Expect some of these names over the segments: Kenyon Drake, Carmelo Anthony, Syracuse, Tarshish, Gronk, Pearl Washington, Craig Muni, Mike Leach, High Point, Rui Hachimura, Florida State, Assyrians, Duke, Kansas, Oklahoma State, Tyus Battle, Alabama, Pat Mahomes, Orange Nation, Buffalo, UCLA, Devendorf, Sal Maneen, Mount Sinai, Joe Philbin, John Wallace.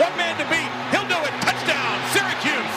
One man to beat. He'll do it. Touchdown, Syracuse.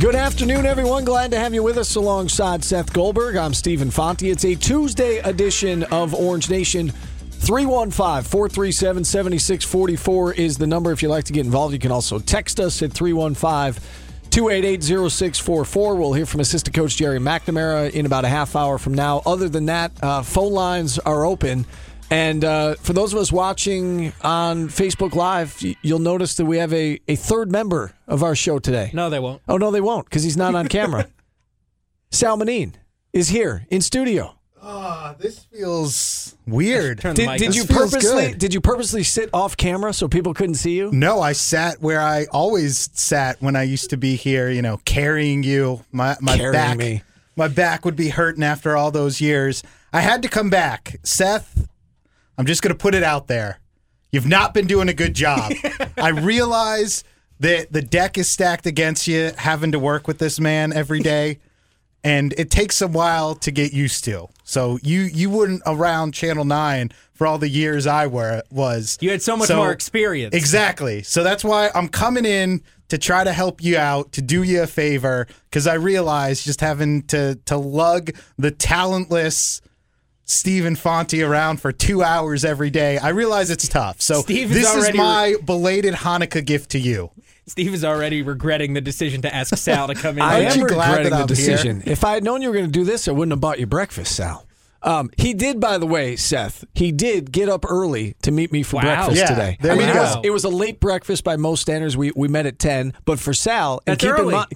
Good afternoon, everyone. Glad to have you with us alongside Seth Goldberg. I'm Stephen Fonte. It's a Tuesday edition of Orange Nation. 315-437-7644 is the number if you'd like to get involved. You can also text us at 315-288-0644. We'll hear from assistant coach Jerry McNamara in about a half hour from now. Other than that, phone lines are open. And for those of us watching on Facebook Live, you'll notice that we have a third member of our show today. No, they won't. Oh, no, they won't, because he's not on camera. Sal Maneen is here in studio. This feels weird. Did you purposely sit off camera so people couldn't see you? No, I sat where I always sat when I used to be here, you know, carrying you. My back would be hurting after all those years. I had to come back. Seth, I'm just going to put it out there. You've not been doing a good job. I realize that the deck is stacked against you having to work with this man every day. And it takes a while to get used to. So you weren't around Channel 9 for all the years I was. You had so much more experience. Exactly. So that's why I'm coming in to try to help you out, to do you a favor, because I realize just having to lug the talentless Stephen Fonte around for 2 hours every day, I realize it's tough. So this is my belated Hanukkah gift to you. Steve is already regretting the decision to ask Sal to come in. I am regretting the decision. Here. If I had known you were going to do this, I wouldn't have bought you breakfast, Sal. He did, by the way, Seth, he did get up early to meet me for breakfast today. It was a late breakfast by most standards. We met at 10, but for Sal,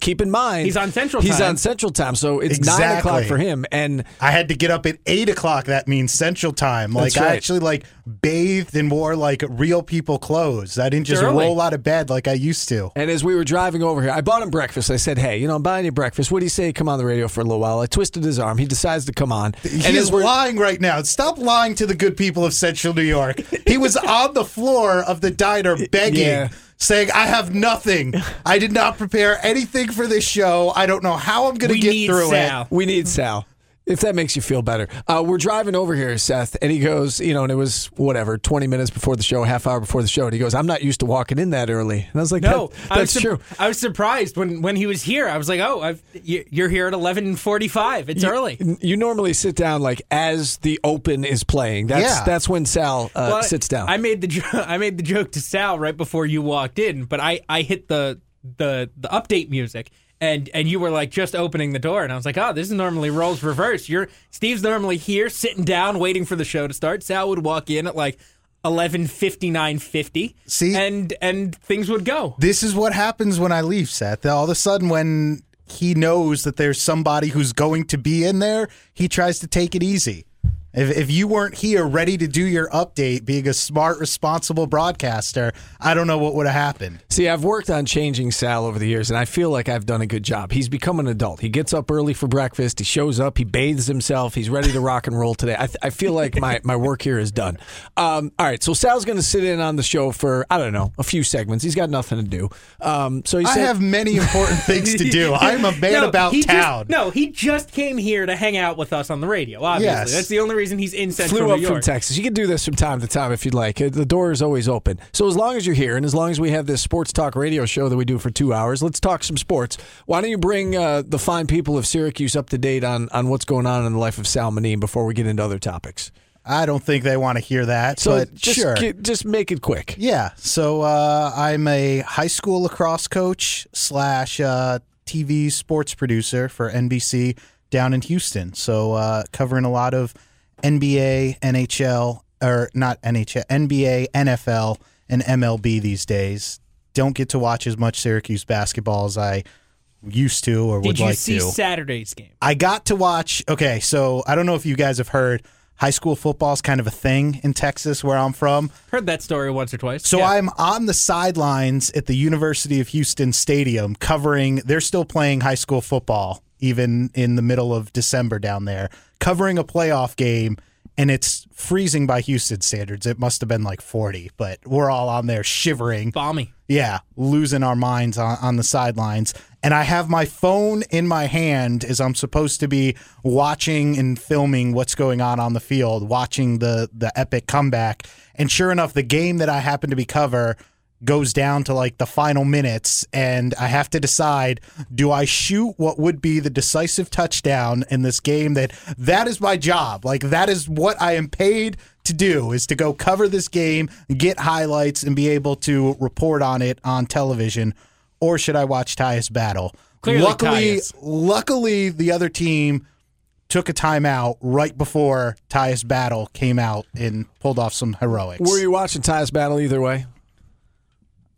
keep in mind, he's on Central Time. He's on Central Time, so it's 9 o'clock for him. And I had to get up at 8 o'clock. That means Central Time. I actually bathed and wore real people clothes. I didn't just roll out of bed like I used to. And as we were driving over here, I bought him breakfast. I said, hey, I'm buying you breakfast. What do you say? Come on the radio for a little while. I twisted his arm. He decides to come on. He's lying right now. Stop lying to the good people of Central New York. He was on the floor of the diner begging, saying, I have nothing. I did not prepare anything for this show. I don't know how I'm going to get through it. We need Sal. If that makes you feel better. We're driving over here, Seth, and he goes, and it was 20 minutes before the show, half hour before the show, and he goes, I'm not used to walking in that early. And I was like, no, that's true. I was surprised when he was here. I was like, oh, you're here at 11:45. It's early. You normally sit down as the open is playing. That's when Sal sits down. I made the joke to Sal right before you walked in, but I hit the update music. And you were just opening the door, and I was like, oh, this is normally roles reverse. Steve's normally here, sitting down, waiting for the show to start. Sal would walk in at 11:59:50. See, and things would go. This is what happens when I leave, Seth. All of a sudden, when he knows that there's somebody who's going to be in there, he tries to take it easy. If you weren't here ready to do your update, being a smart, responsible broadcaster, I don't know what would have happened. See, I've worked on changing Sal over the years, and I feel like I've done a good job. He's become an adult. He gets up early for breakfast. He shows up. He bathes himself. He's ready to rock and roll today. I feel like my work here is done. All right, so Sal's going to sit in on the show for, I don't know, a few segments. He's got nothing to do. I have many important things to do. I'm a man about town. He just came here to hang out with us on the radio, obviously. Yes. That's the only reason he's in Central New York. Flew up from Texas. You can do this from time to time if you'd like. The door is always open. So as long as you're here and as long as we have this sports talk radio show that we do for 2 hours, let's talk some sports. Why don't you bring the fine people of Syracuse up to date on what's going on in the life of Sal Maneen before we get into other topics? I don't think they want to hear that, so but sure. Just make it quick. Yeah. So I'm a high school lacrosse coach / TV sports producer for NBC down in Houston. So covering a lot of NBA, NHL, or not NHL, NBA, NFL, and MLB these days. Don't get to watch as much Syracuse basketball as I used to or would like to. Did you see Saturday's game? I got to watch. Okay, so I don't know if you guys have heard, high school football is kind of a thing in Texas where I'm from. Heard that story once or twice. So yeah. I'm on the sidelines at the University of Houston Stadium covering, they're still playing high school football even in the middle of December down there, covering a playoff game, and it's freezing by Houston standards. It must have been like 40, but we're all on there shivering. Balmy. Yeah, losing our minds on the sidelines. And I have my phone in my hand as I'm supposed to be watching and filming what's going on the field, watching the epic comeback. And sure enough, the game that I happen to be cover goes down to like the final minutes, and I have to decide, do I shoot what would be the decisive touchdown in this game? That is my job. Like, that is what I am paid to do, is to go cover this game, get highlights, and be able to report on it on television. Or should I watch Tyus Battle? Clearly, luckily, the other team took a timeout right before Tyus Battle came out and pulled off some heroics. Were you watching Tyus Battle either way?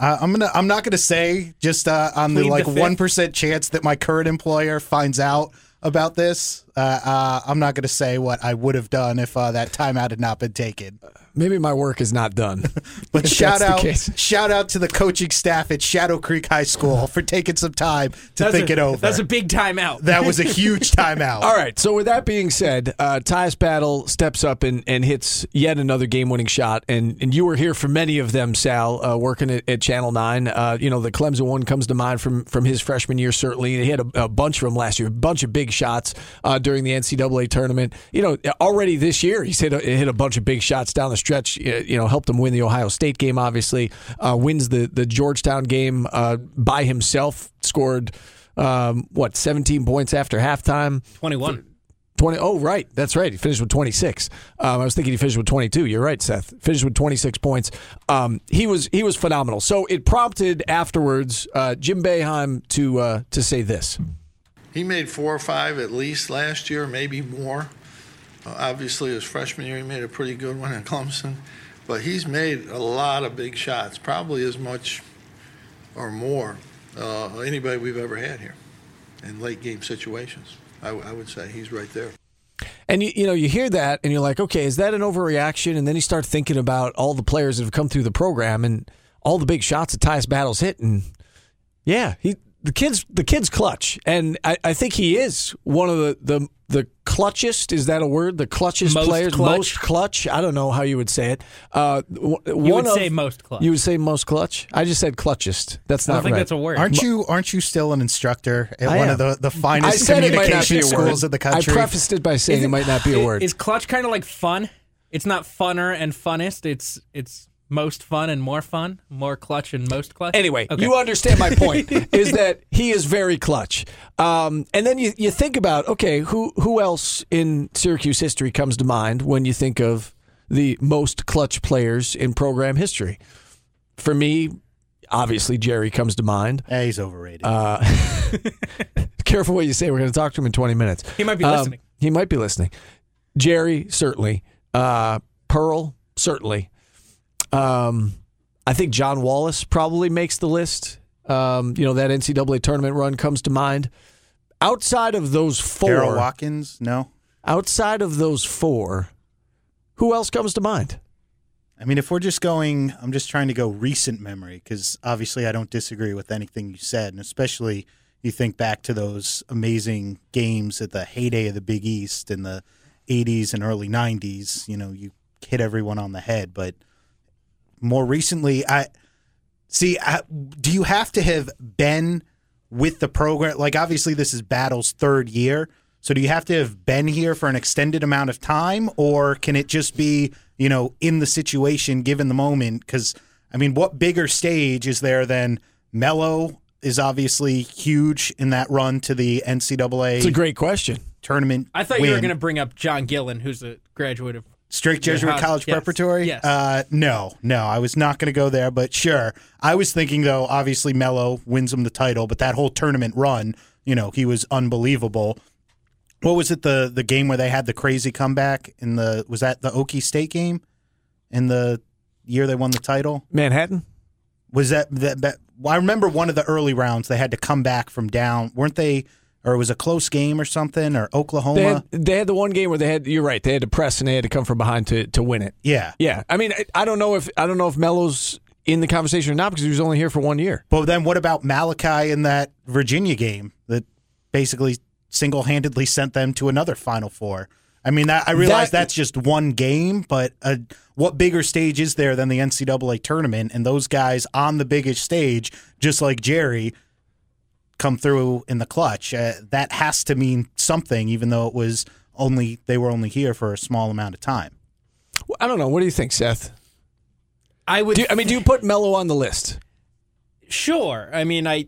I'm not gonna say, just on the 1% chance that my current employer finds out about this. I'm not gonna say what I would have done if that timeout had not been taken. Maybe my work is not done. But shout out to the coaching staff at Shadow Creek High School for taking some time to think it over. That's a big timeout. That was a huge timeout. All right, so with that being said, Tyus Battle steps up and hits yet another game-winning shot, and you were here for many of them, Sal, working at Channel 9. The Clemson one comes to mind from his freshman year, certainly. He had a bunch of them last year, a bunch of big shots during the NCAA tournament. Already this year, he's hit a bunch of big shots down the stretch, helped him win the Ohio State game, obviously, wins the Georgetown game by himself, scored 17 points after halftime? 21. 20. Oh, right. That's right. He finished with 26. I was thinking he finished with 22. You're right, Seth. Finished with 26 points. He was phenomenal. So it prompted afterwards Jim Boeheim to say this. He made 4 or 5 at least last year, maybe more. Obviously, his freshman year, he made a pretty good one at Clemson. But he's made a lot of big shots, probably as much or more anybody we've ever had here in late-game situations. I would say he's right there. And, you hear that, and you're like, okay, is that an overreaction? And then you start thinking about all the players that have come through the program and all the big shots that Tyus Battle's hit. And, yeah, the kid's clutch. And I think he is one of the clutchest, is that a word? The clutchest most players? Clutch. Most clutch? I don't know how you would say it. You would say most clutch. You would say most clutch? I just said clutchest. That's not right. I think that's a word. Aren't you still an instructor at one of the finest communication schools in the country? I prefaced it by saying it might not be a word. Is clutch kind of like fun? It's not funner and funnest. It's most fun and more fun, more clutch and most clutch. Anyway, okay. You understand my point, is that he is very clutch. And then you think about, okay, who else in Syracuse history comes to mind when you think of the most clutch players in program history? For me, obviously Jerry comes to mind. Yeah, he's overrated. Careful what you say. We're going to talk to him in 20 minutes. He might be listening. He might be listening. Jerry, certainly. Pearl, certainly. I think John Wallace probably makes the list. That NCAA tournament run comes to mind. Outside of those four... Darryl Watkins? No. Outside of those four, who else comes to mind? I mean, if we're just going... I'm just trying to go recent memory, because obviously I don't disagree with anything you said, and especially you think back to those amazing games at the heyday of the Big East in the 80s and early 90s. You hit everyone on the head, but... More recently, do you have to have been with the program? Like, obviously, this is Battle's third year. So do you have to have been here for an extended amount of time? Or can it just be, in the situation, given the moment? Because, I mean, what bigger stage is there than Melo is obviously huge in that run to the NCAA? It's a great question. Tournament. I thought you were going to bring up John Gillen, who's a graduate of Straight Jesuit College Preparatory? Yes. No, I was not going to go there, but sure. I was thinking, though, obviously Melo wins him the title, but that whole tournament run, you know, he was unbelievable. What was it, the game where they had the crazy comeback? Was that the Okie State game in the year they won the title? Manhattan? Was that I remember one of the early rounds they had to come back from down. Weren't they... Or it was a close game or something, or Oklahoma. They had the one game where you're right, they had to press and they had to come from behind to win it. Yeah. Yeah. I mean, I don't know if Melo's in the conversation or not because he was only here for 1 year. But then what about Malachi in that Virginia game that basically single-handedly sent them to another Final Four? I mean, I realize that's just one game, but what bigger stage is there than the NCAA tournament? And those guys on the biggest stage, just like Jerry, come through in the clutch. That has to mean something, even though they were only here for a small amount of time. Well, I don't know. What do you think, Seth? Do you put Melo on the list? Sure. I mean, I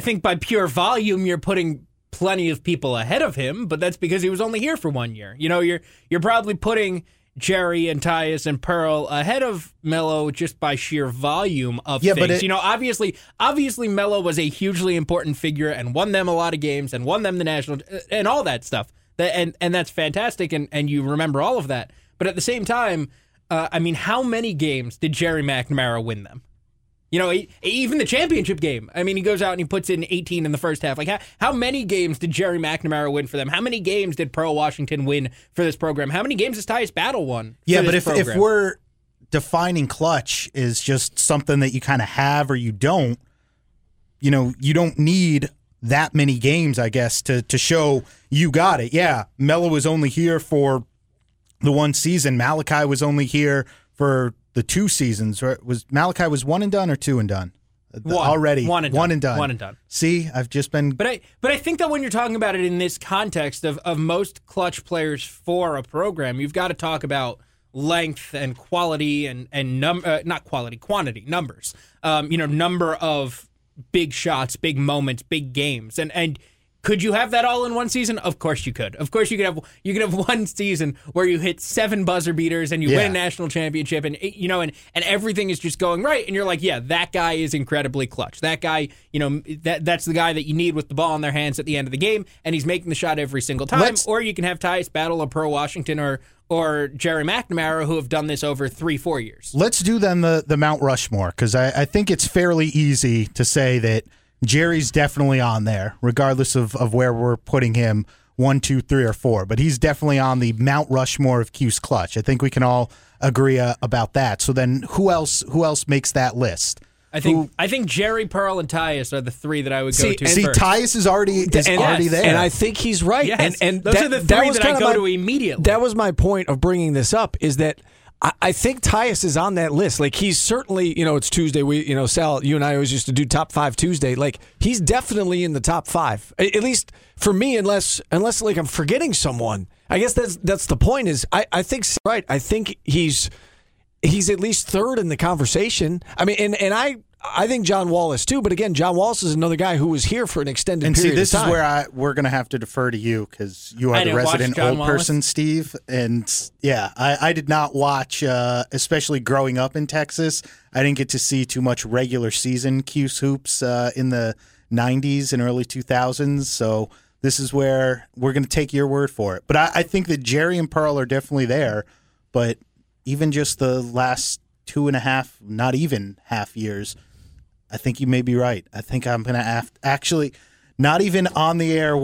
think by pure volume, you're putting plenty of people ahead of him, but that's because he was only here for 1 year. You know, you're probably putting Jerry and Tyus and Pearl ahead of Melo just by sheer volume of things. Obviously Melo was a hugely important figure and won them a lot of games and won them the national and all that stuff. And that's fantastic, and you remember all of that. But at the same time, I mean, how many games did Jerry McNamara win them? You know, even the championship game. I mean, he goes out and he puts in 18 in the first half. Like, how many games did Jerry McNamara win for them? How many games did Pearl Washington win for this program? How many games has Tyus Battle won for this program? Yeah, but if we're defining clutch is just something that you kind of have or you don't, you know, you don't need that many games, I guess, to show you got it. Yeah, Melo was only here for the one season. Malachi was only here for the two seasons. Malachi was one and done or two and done? One and done. See, I've just been... But I think that when you're talking about it in this context of most clutch players for a program, you've got to talk about length and quality and not quality, quantity, numbers. Number of big shots, big moments, big games. And could you have that all in one season? Of course you could. Of course you could have one season where you hit 7 buzzer beaters and you win a national championship and everything is just going right and you're like, yeah, that guy is incredibly clutch. That guy, you know, that's the guy that you need with the ball in their hands at the end of the game and he's making the shot every single time. Or you can have Tyus Battle or Pearl Washington or Jerry McNamara, who have done this over 3-4 years. Let's do then the Mount Rushmore, because I think it's fairly easy to say that Jerry's definitely on there, regardless of where we're putting him, 1, 2, 3, or 4. But he's definitely on the Mount Rushmore of Q's clutch. I think we can all agree about that. So then who else makes that list? I think Jerry, Pearl, and Tyus are the three that I would go to first. See, Tyus is already there. And I think he's right. Yes. And those are the three that I go to immediately. That was my point of bringing this up, is that I think Tyus is on that list. Like, he's certainly, you know, it's Tuesday. We, you know, Sal, you and I always used to do top 5 Tuesday. Like, he's definitely in the top 5, at least for me, unless like I'm forgetting someone. I guess that's the point. Is I think right. I think he's at least third in the conversation. I mean, and I think John Wallace too. But again, John Wallace is another guy who was here for an extended period. And see, this of time. Is where we're going to have to defer to you, because you are the resident old person, Steve. And yeah, I did not watch, especially growing up in Texas. I didn't get to see too much regular season Q's hoops in the 90s and early 2000s. So this is where we're going to take your word for it. But I think that Jerry and Pearl are definitely there. But even just the last 2.5, not even half years, I think you may be right. I think I'm going to actually, not even on the air,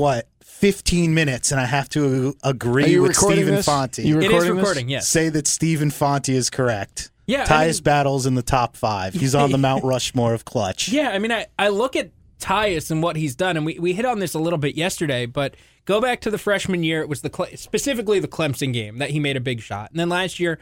15 minutes, and I have to agree with Stephen Fonte. It is recording, yes. Say that Stephen Fonte is correct. Yeah, Tyus Battle's in the top 5. He's on the Mount Rushmore of clutch. Yeah, I mean, I look at Tyus and what he's done, and we hit on this a little bit yesterday, but go back to the freshman year. It was specifically the Clemson game that he made a big shot. And then last year,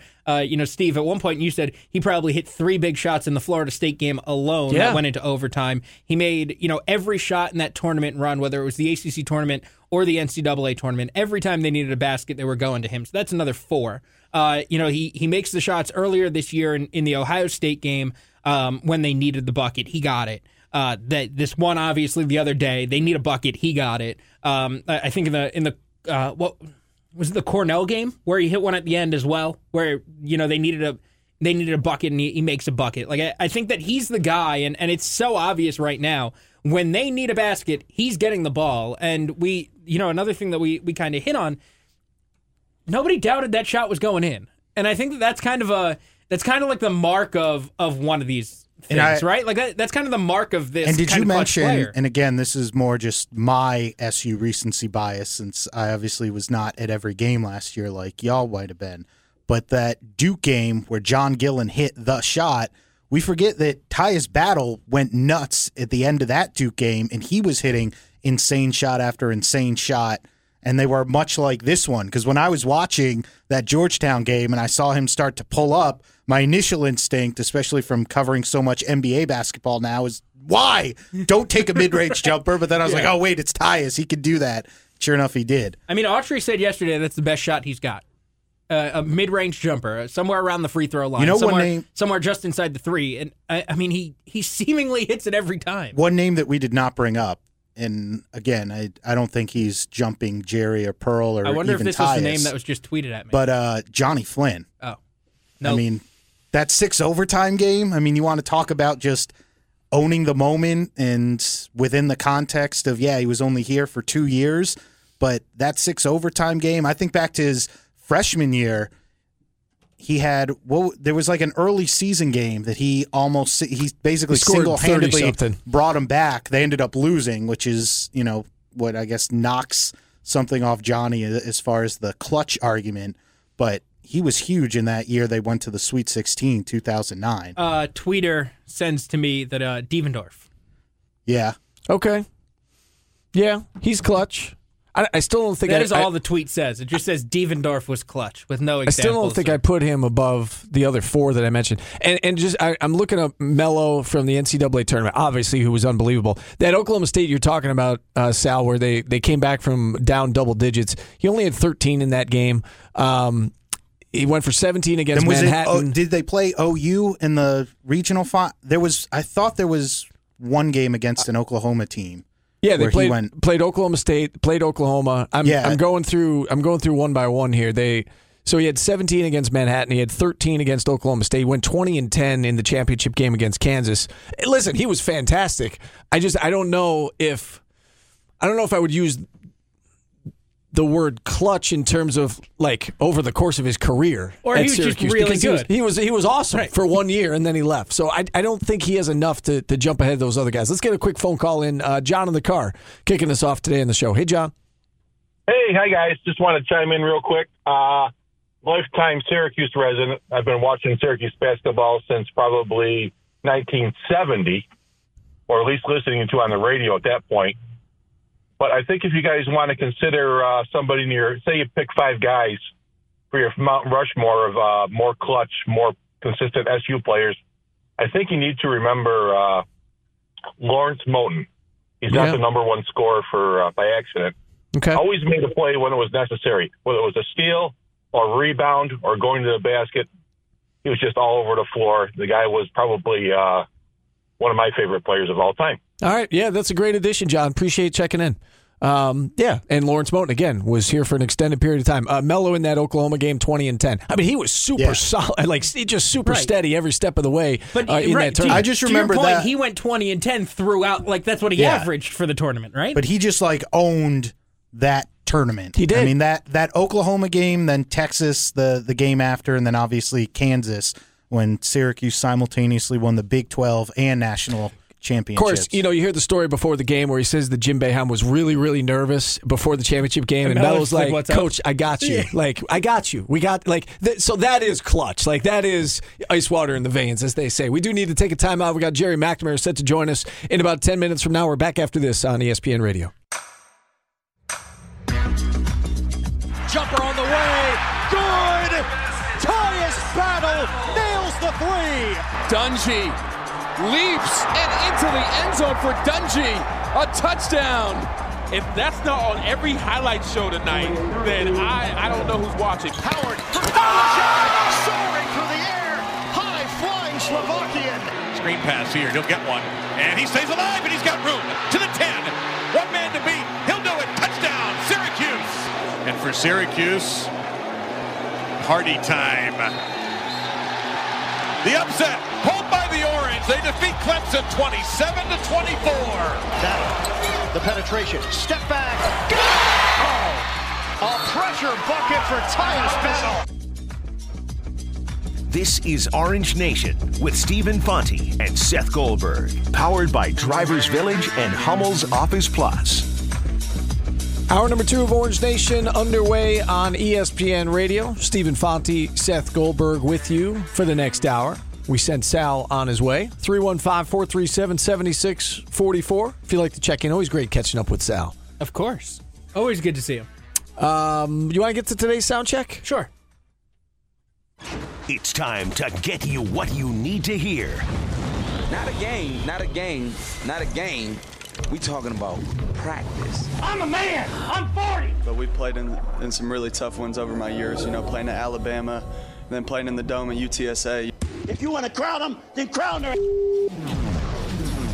Steve, at one point you said he probably hit 3 big shots in the Florida State game alone that went into overtime. He made, every shot in that tournament run, whether it was the ACC tournament or the NCAA tournament. Every time they needed a basket, they were going to him. So that's another 4. He makes the shots earlier this year in the Ohio State game when they needed the bucket. He got it. That this one, obviously, the other day, they need a bucket. He got it. I think in the was it the Cornell game where he hit one at the end as well, where they needed a bucket and he makes a bucket. Like I think that he's the guy, and it's so obvious right now when they need a basket, he's getting the ball. And we, another thing that we kind of hit on, nobody doubted that shot was going in, and I think that's kind of like the mark of one of these things, right? Like that's kind of the mark of this. And did you mention? And again, this is more just my SU recency bias, since I obviously was not at every game last year, like y'all might have been. But that Duke game where John Gillen hit the shot, we forget that Tyus Battle went nuts at the end of that Duke game, and he was hitting insane shot after insane shot. And they were much like this one, because when I was watching that Georgetown game and I saw him start to pull up, my initial instinct, especially from covering so much NBA basketball now, is why? Don't take a mid-range right. jumper. But then I was like, oh, wait, it's Tyus. He could do that. Sure enough, he did. I mean, Autry said yesterday that's the best shot he's got. A mid-range jumper, somewhere around the free throw line, somewhere just inside the three. And, I mean, he seemingly hits it every time. One name that we did not bring up. And again, I don't think he's jumping Jerry or Pearl or even Tyus. I wonder if this was the name that was just tweeted at me. But Johnny Flynn. Oh. No. I mean, that 6 overtime game, I mean, you want to talk about just owning the moment and within the context of, he was only here for 2 years. But that 6 overtime game, I think back to his freshman year, he had there was like an early season game that he basically single-handedly brought him back. They ended up losing, which is, what I guess knocks something off Johnny as far as the clutch argument. But he was huge in that year. They went to the Sweet 16, 2009. Tweeter sends to me that Devendorf. Yeah. Okay. Yeah, he's clutch. I still don't think that is all the tweet says. It just says Devendorf was clutch with no examples. I still don't think I put him above the other 4 that I mentioned. And just I'm looking up Melo from the NCAA tournament, obviously, who was unbelievable. That Oklahoma State you're talking about, Sal, where they came back from down double digits. He only had 13 in that game. He went for 17 against Manhattan. Did they play OU in the regional final? I thought there was one game against an Oklahoma team. Yeah, they played Oklahoma State, played Oklahoma. I'm going through one by one here. So he had 17 against Manhattan, he had 13 against Oklahoma State, he went 20-10 in the championship game against Kansas. Listen, he was fantastic. I don't know if I would use the word clutch in terms of like over the course of his career. Or he was Syracuse just really good. He was awesome for 1 year and then he left. So I don't think he has enough to jump ahead of those other guys. Let's get a quick phone call in. John in the car kicking us off today in the show. Hey, John. Hey, hi guys. Just want to chime in real quick. Lifetime Syracuse resident. I've been watching Syracuse basketball since probably 1970, or at least listening to on the radio at that point. But I think if you guys want to consider somebody near, say you pick 5 guys for your Mount Rushmore of more clutch, more consistent SU players, I think you need to remember Lawrence Moten. He's not the number one scorer for by accident. Okay. Always made a play when it was necessary, whether it was a steal or rebound or going to the basket. He was just all over the floor. The guy was probably one of my favorite players of all time. All right, yeah, that's a great addition, John. Appreciate checking in. And Lawrence Moten, again, was here for an extended period of time. Melo in that Oklahoma game, 20-10. I mean, he was super solid. Like, he just super steady every step of the way in that tournament. I just remember that. He went 20-10 throughout. Like, that's what he averaged for the tournament, right? But he just, like, owned that tournament. He did. I mean, that Oklahoma game, then Texas, the game after, and then obviously Kansas when Syracuse simultaneously won the Big 12 and national championships. Of course, you hear the story before the game where he says that Jim Boeheim was really, really nervous before the championship game, and Melo's like, "Coach, I got you. Like, I got you. We got like." So that is clutch. Like that is ice water in the veins, as they say. We do need to take a timeout. We got Jerry McNamara set to join us in about 10 minutes from now. We're back after this on ESPN Radio. Jumper on the way, good. Tyus Battle nails the three. Dungy leaps and into the end zone for Dungy. A touchdown. If that's not on every highlight show tonight, then I don't know who's watching. Howard for Dungy. Soaring through the air. High-flying Slovakian. Screen pass here. He'll get one. And he stays alive, and he's got room to the 10. One man to beat. He'll do it. Touchdown, Syracuse. And for for Syracuse. Party time. The upset pulled by the Orange. They defeat Clemson 27-24. Battle. The penetration. Step back. Oh, a pressure bucket for Tyus Battle. This is Orange Nation with Stephen Fonte and Seth Goldberg, powered by Drivers Village and Hummel's Office Plus. Hour number 2 of Orange Nation underway on ESPN Radio. Stephen Fonte, Seth Goldberg with you for the next hour. We sent Sal on his way. 315-437-7644. If you'd like to check in, always great catching up with Sal. Of course. Always good to see him. You want to get to today's sound check? Sure. It's time to get you what you need to hear. Not a game. We talking about practice. I'm a man. I'm 40. But we played in some really tough ones over my years, playing at Alabama, and then playing in the Dome at UTSA. If you want to crown them, then crown their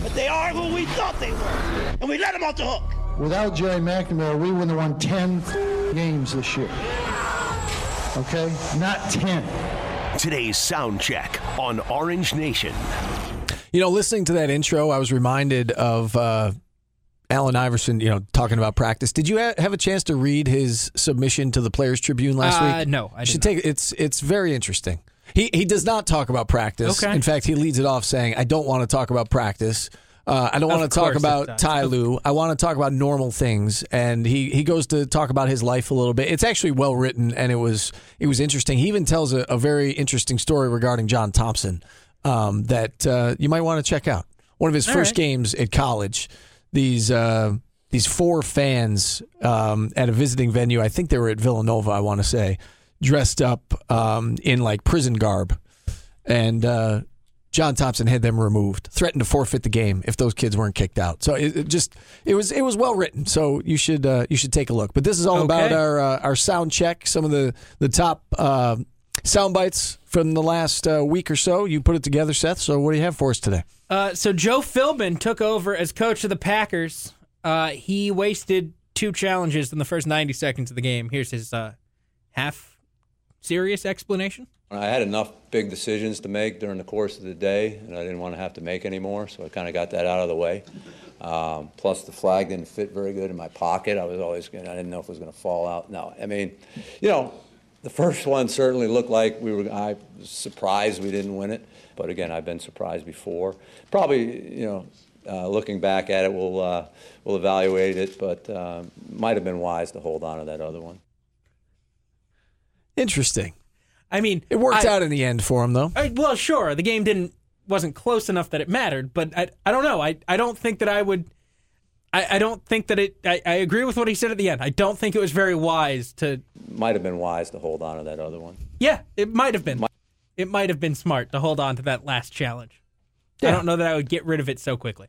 But they are who we thought they were, and we let them off the hook. Without Jerry McNamara, we wouldn't have won 10 games this year. Okay? Not 10. Today's sound check on Orange Nation. Listening to that intro, I was reminded of Allen Iverson, talking about practice. Did you have a chance to read his submission to the Players Tribune last week? No, I didn't. It's very interesting. He does not talk about practice. Okay. In fact, he leads it off saying, I don't want to talk about practice. I don't want to talk about Ty Lue. I want to talk about normal things. And he goes to talk about his life a little bit. It's actually well written, and it was interesting. He even tells a very interesting story regarding John Thompson that you might want to check out. One of his first games at college, these four fans at a visiting venue, I think they were at Villanova, I want to say, dressed up in like prison garb. And John Thompson had them removed, threatened to forfeit the game if those kids weren't kicked out. So it was well written. So you should take a look. But this is all about our sound check. Some of the top sound bites from the last week or so. You put it together, Seth. So what do you have for us today? So Joe Philbin took over as coach of the Packers. He wasted 2 challenges in the first 90 seconds of the game. Here's his half serious explanation. I had enough big decisions to make during the course of the day, and I didn't want to have to make any more, so I kind of got that out of the way. Plus, the flag didn't fit very good in my pocket. I didn't know if it was going to fall out. No, I mean, the first one certainly looked like I was surprised we didn't win it. But again, I've been surprised before. Probably, looking back at it, we'll evaluate it, but might have been wise to hold on to that other one. Interesting. I mean, it worked out in the end for him, though. Well, sure, the game wasn't close enough that it mattered, but I don't know. I don't think that I would. I don't think that it. I agree with what he said at the end. I don't think it was very wise to. Might have been wise to hold on to that other one. Yeah, it might have been. It might have been smart to hold on to that last challenge. Yeah. I don't know that I would get rid of it so quickly.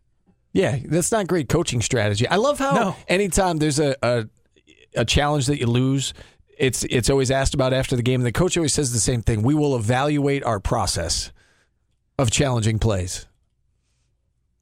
Yeah, that's not great coaching strategy. I love how anytime there's a challenge that you lose. It's always asked about after the game, and the coach always says the same thing. We will evaluate our process of challenging plays.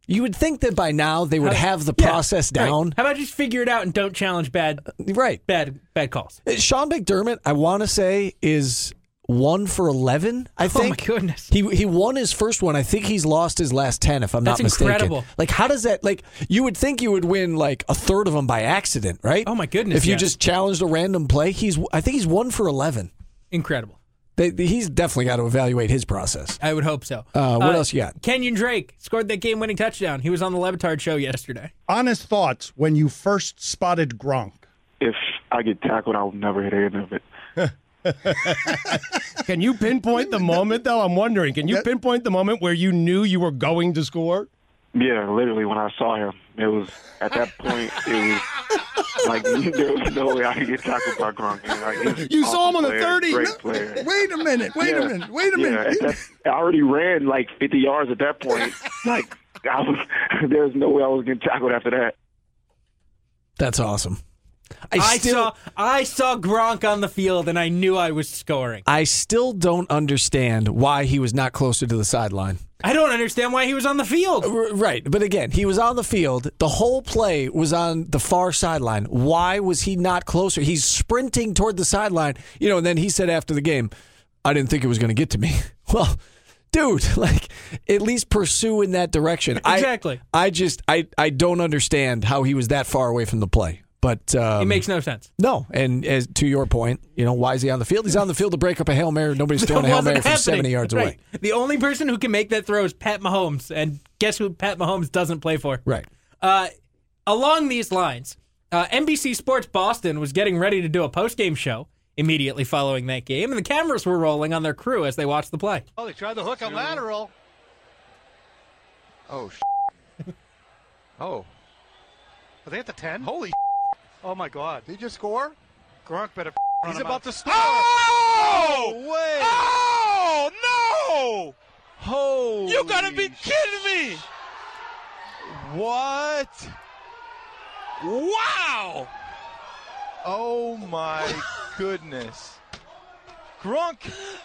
You would think that by now they would have the process down. Right. How about just figure it out and don't challenge bad calls? Sean McDermott, I want to say, is 1 for 11, I think. Oh, my goodness. He won his first one. I think he's lost his last 10, if I'm not mistaken. That's incredible. Like, how does that, you would think you would win, a third of them by accident, right? Oh, my goodness. If you just challenged a random play, I think he's 1 for 11. Incredible. He's definitely got to evaluate his process. I would hope so. What else you got? Kenyon Drake scored that game-winning touchdown. He was on the Levitard show yesterday. Honest thoughts when you first spotted Gronk. If I get tackled, I will never hit any of it. Can you pinpoint the moment, though? I'm wondering, can you pinpoint the moment where you knew you were going to score? Yeah, literally when I saw him. It was, at that point, it was like, there was no way I could get tackled by Gronk. You saw him on the 30. Wait a minute. I already ran 50 yards at that point. There was no way I was getting tackled after that. That's awesome. I saw Gronk on the field, and I knew I was scoring. I still don't understand why he was not closer to the sideline. I don't understand why he was on the field. Right, but again, he was on the field. The whole play was on the far sideline. Why was he not closer? He's sprinting toward the sideline, you know, and then he said after the game, I didn't think it was going to get to me. Well, dude, like, at least pursue in that direction. Exactly. I just don't understand how he was that far away from the play. But it makes no sense. No, and as to your point, you know, why is he on the field? He's on the field to break up a Hail Mary. Nobody's throwing a Hail Mary from 70 yards away. The only person who can make that throw is Pat Mahomes, and guess who Pat Mahomes doesn't play for? Right. Along these lines, NBC Sports Boston was getting ready to do a post-game show immediately following that game, and the cameras were rolling on their crew as they watched the play. Oh, they tried to hook a lateral. Oh, shit. Oh. Are they at the 10? Holy shit. Oh, my God. Did he just score? Gronk better He's about out. To score. Oh! No way. Oh, no! Holy you got to be kidding me! What? Wow! Oh, my goodness. Gronk.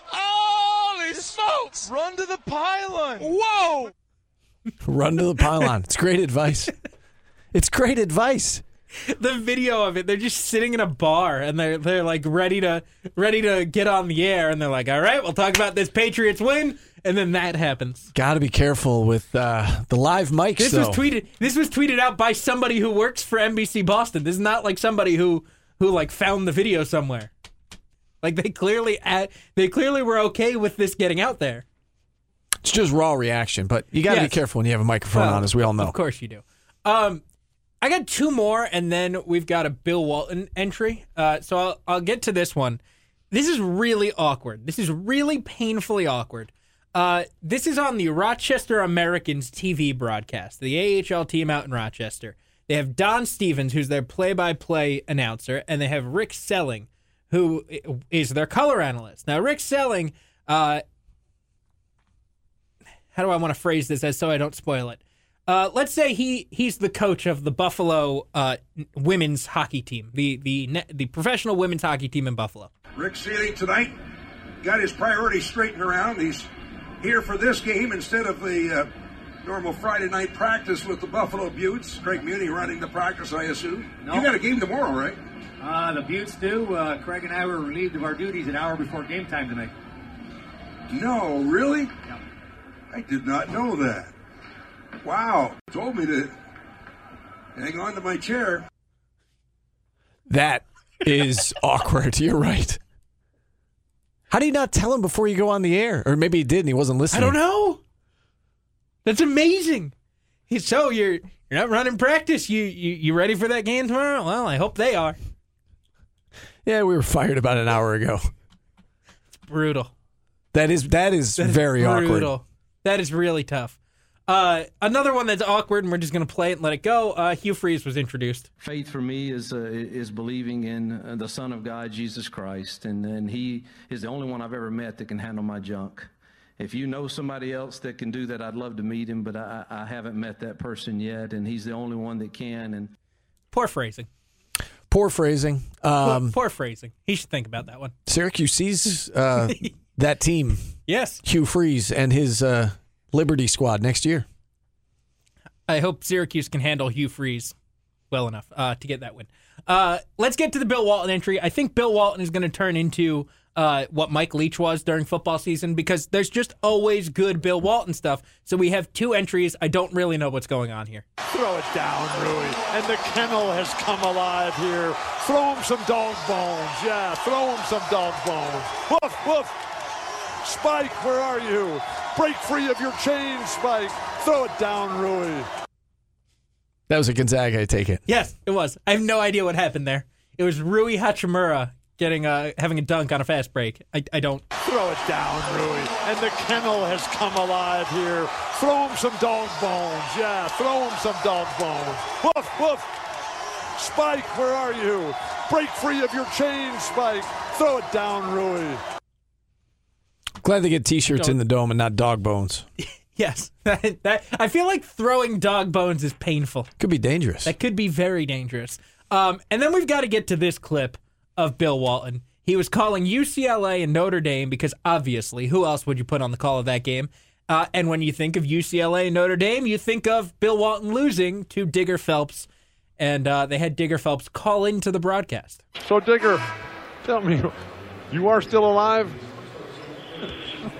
Holy smokes! Run to the pylon. Whoa! Run to the pylon. It's great advice. It's great advice. The video of it, they're just sitting in a bar and they're like ready to get on the air, and they're like, all right, we'll talk about this Patriots win, and then that happens. Got to be careful with the live mics. This was tweeted out by somebody who works for NBC Boston. This is not like somebody who like found the video somewhere. Like they clearly were okay with this getting out there. It's just raw reaction, but you got to be careful when you have a microphone on, as we all know. Of course you do. I got two more, and then we've got a Bill Walton entry. So I'll get to this one. This is really awkward. This is really painfully awkward. This is on the Rochester Americans TV broadcast, the AHL team out in Rochester. They have Don Stevens, who's their play-by-play announcer, and they have Rick Seiling, who is their color analyst. Now, Rick Seiling, how do I want to phrase this so I don't spoil it? Let's say he's the coach of the Buffalo women's hockey team, the professional women's hockey team in Buffalo. Rick Seiling tonight got his priorities straightened around. He's here for this game instead of the normal Friday night practice with the Buffalo Buttes. Craig Muni running the practice, I assume. No. You got a game tomorrow, right? The Buttes do. Craig and I were relieved of our duties an hour before game time tonight. No, really? Yeah. I did not know that. Wow, told me to hang on to my chair. That is awkward. You're right. How do you not tell him before you go on the air? Or maybe he did and he wasn't listening. I don't know. That's amazing. So you're not running practice. You ready for that game tomorrow? Well, I hope they are. Yeah, we were fired about an hour ago. It's brutal. That is very brutal. Awkward. That is really tough. Another one that's awkward, and we're just going to play it and let it go. Hugh Freeze was introduced. Faith for me is believing in the Son of God, Jesus Christ, and He is the only one I've ever met that can handle my junk. If you know somebody else that can do that, I'd love to meet him, but I haven't met that person yet, and He's the only one that can. And poor phrasing. Poor phrasing. Poor phrasing. He should think about that one. Syracuse sees that team. Yes. Hugh Freeze and his... Liberty squad next year. I hope Syracuse can handle Hugh Freeze well enough to get that win. Let's get to the Bill Walton entry. I think Bill Walton is going to turn into what Mike Leach was during football season, because there's just always good Bill Walton stuff. So we have two entries. I don't really know what's going on here. Throw it down, Rui. And the kennel has come alive here. Throw him some dog bones. Yeah, throw him some dog bones. Woof, woof. Spike, where are you? Break free of your chain, Spike. Throw it down, Rui. That was a Gonzaga, I take it. Yes, it was. I have no idea what happened there. It was Rui Hachimura having a dunk on a fast break. I don't. Throw it down, Rui. And the kennel has come alive here. Throw him some dog bones. Yeah, throw him some dog bones. Woof, woof. Spike, where are you? Break free of your chain, Spike. Throw it down, Rui. Glad they get T-shirts in the dome and not dog bones. Yes. I feel like throwing dog bones is painful. Could be dangerous. That could be very dangerous. And then we've got to get to this clip of Bill Walton. He was calling UCLA and Notre Dame because, obviously, who else would you put on the call of that game? And when you think of UCLA and Notre Dame, you think of Bill Walton losing to Digger Phelps. And they had Digger Phelps call into the broadcast. So, Digger, tell me, you are still alive?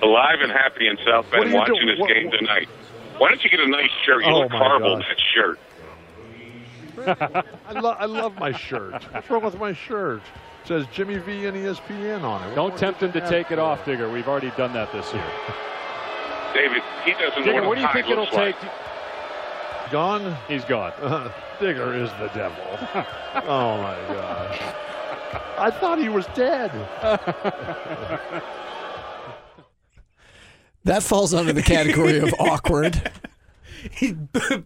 Alive and happy in South Bend watching this game tonight. Why don't you get a nice shirt? You look horrible in that shirt. I love my shirt. What's wrong with my shirt? It says Jimmy V and ESPN on it. Don't tempt him to take it off, Digger. We've already done that this year. David, he doesn't know what do you think it'll take? Gone? He's gone. Digger is the devil. Oh, my gosh. I thought he was dead. That falls under the category of awkward.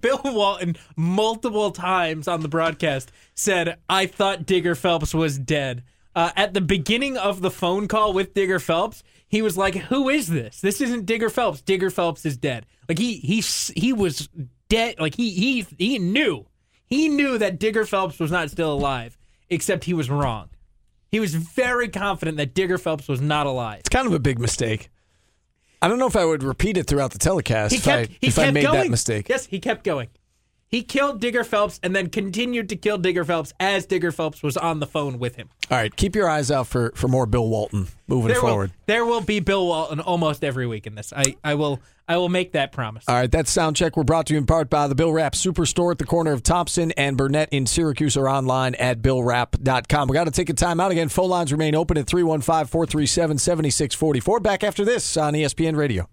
Bill Walton, multiple times on the broadcast, said, I thought Digger Phelps was dead. At the beginning of the phone call with Digger Phelps, he was like, who is this? This isn't Digger Phelps. Digger Phelps is dead. Like, he was dead. Like, he knew. He knew that Digger Phelps was not still alive, except he was wrong. He was very confident that Digger Phelps was not alive. It's kind of a big mistake. I don't know if I would repeat it throughout the telecast if I made that mistake. Yes, he kept going. He killed Digger Phelps and then continued to kill Digger Phelps as Digger Phelps was on the phone with him. All right, keep your eyes out for more Bill Walton moving forward. There will be Bill Walton almost every week in this. I will make that promise. All right, that's Soundcheck. We're brought to you in part by the Bill Wrap Superstore at the corner of Thompson and Burnett in Syracuse or online at BillWrap.com. We've got to take a timeout again. Phone lines remain open at 315-437-7644. Back after this on ESPN Radio.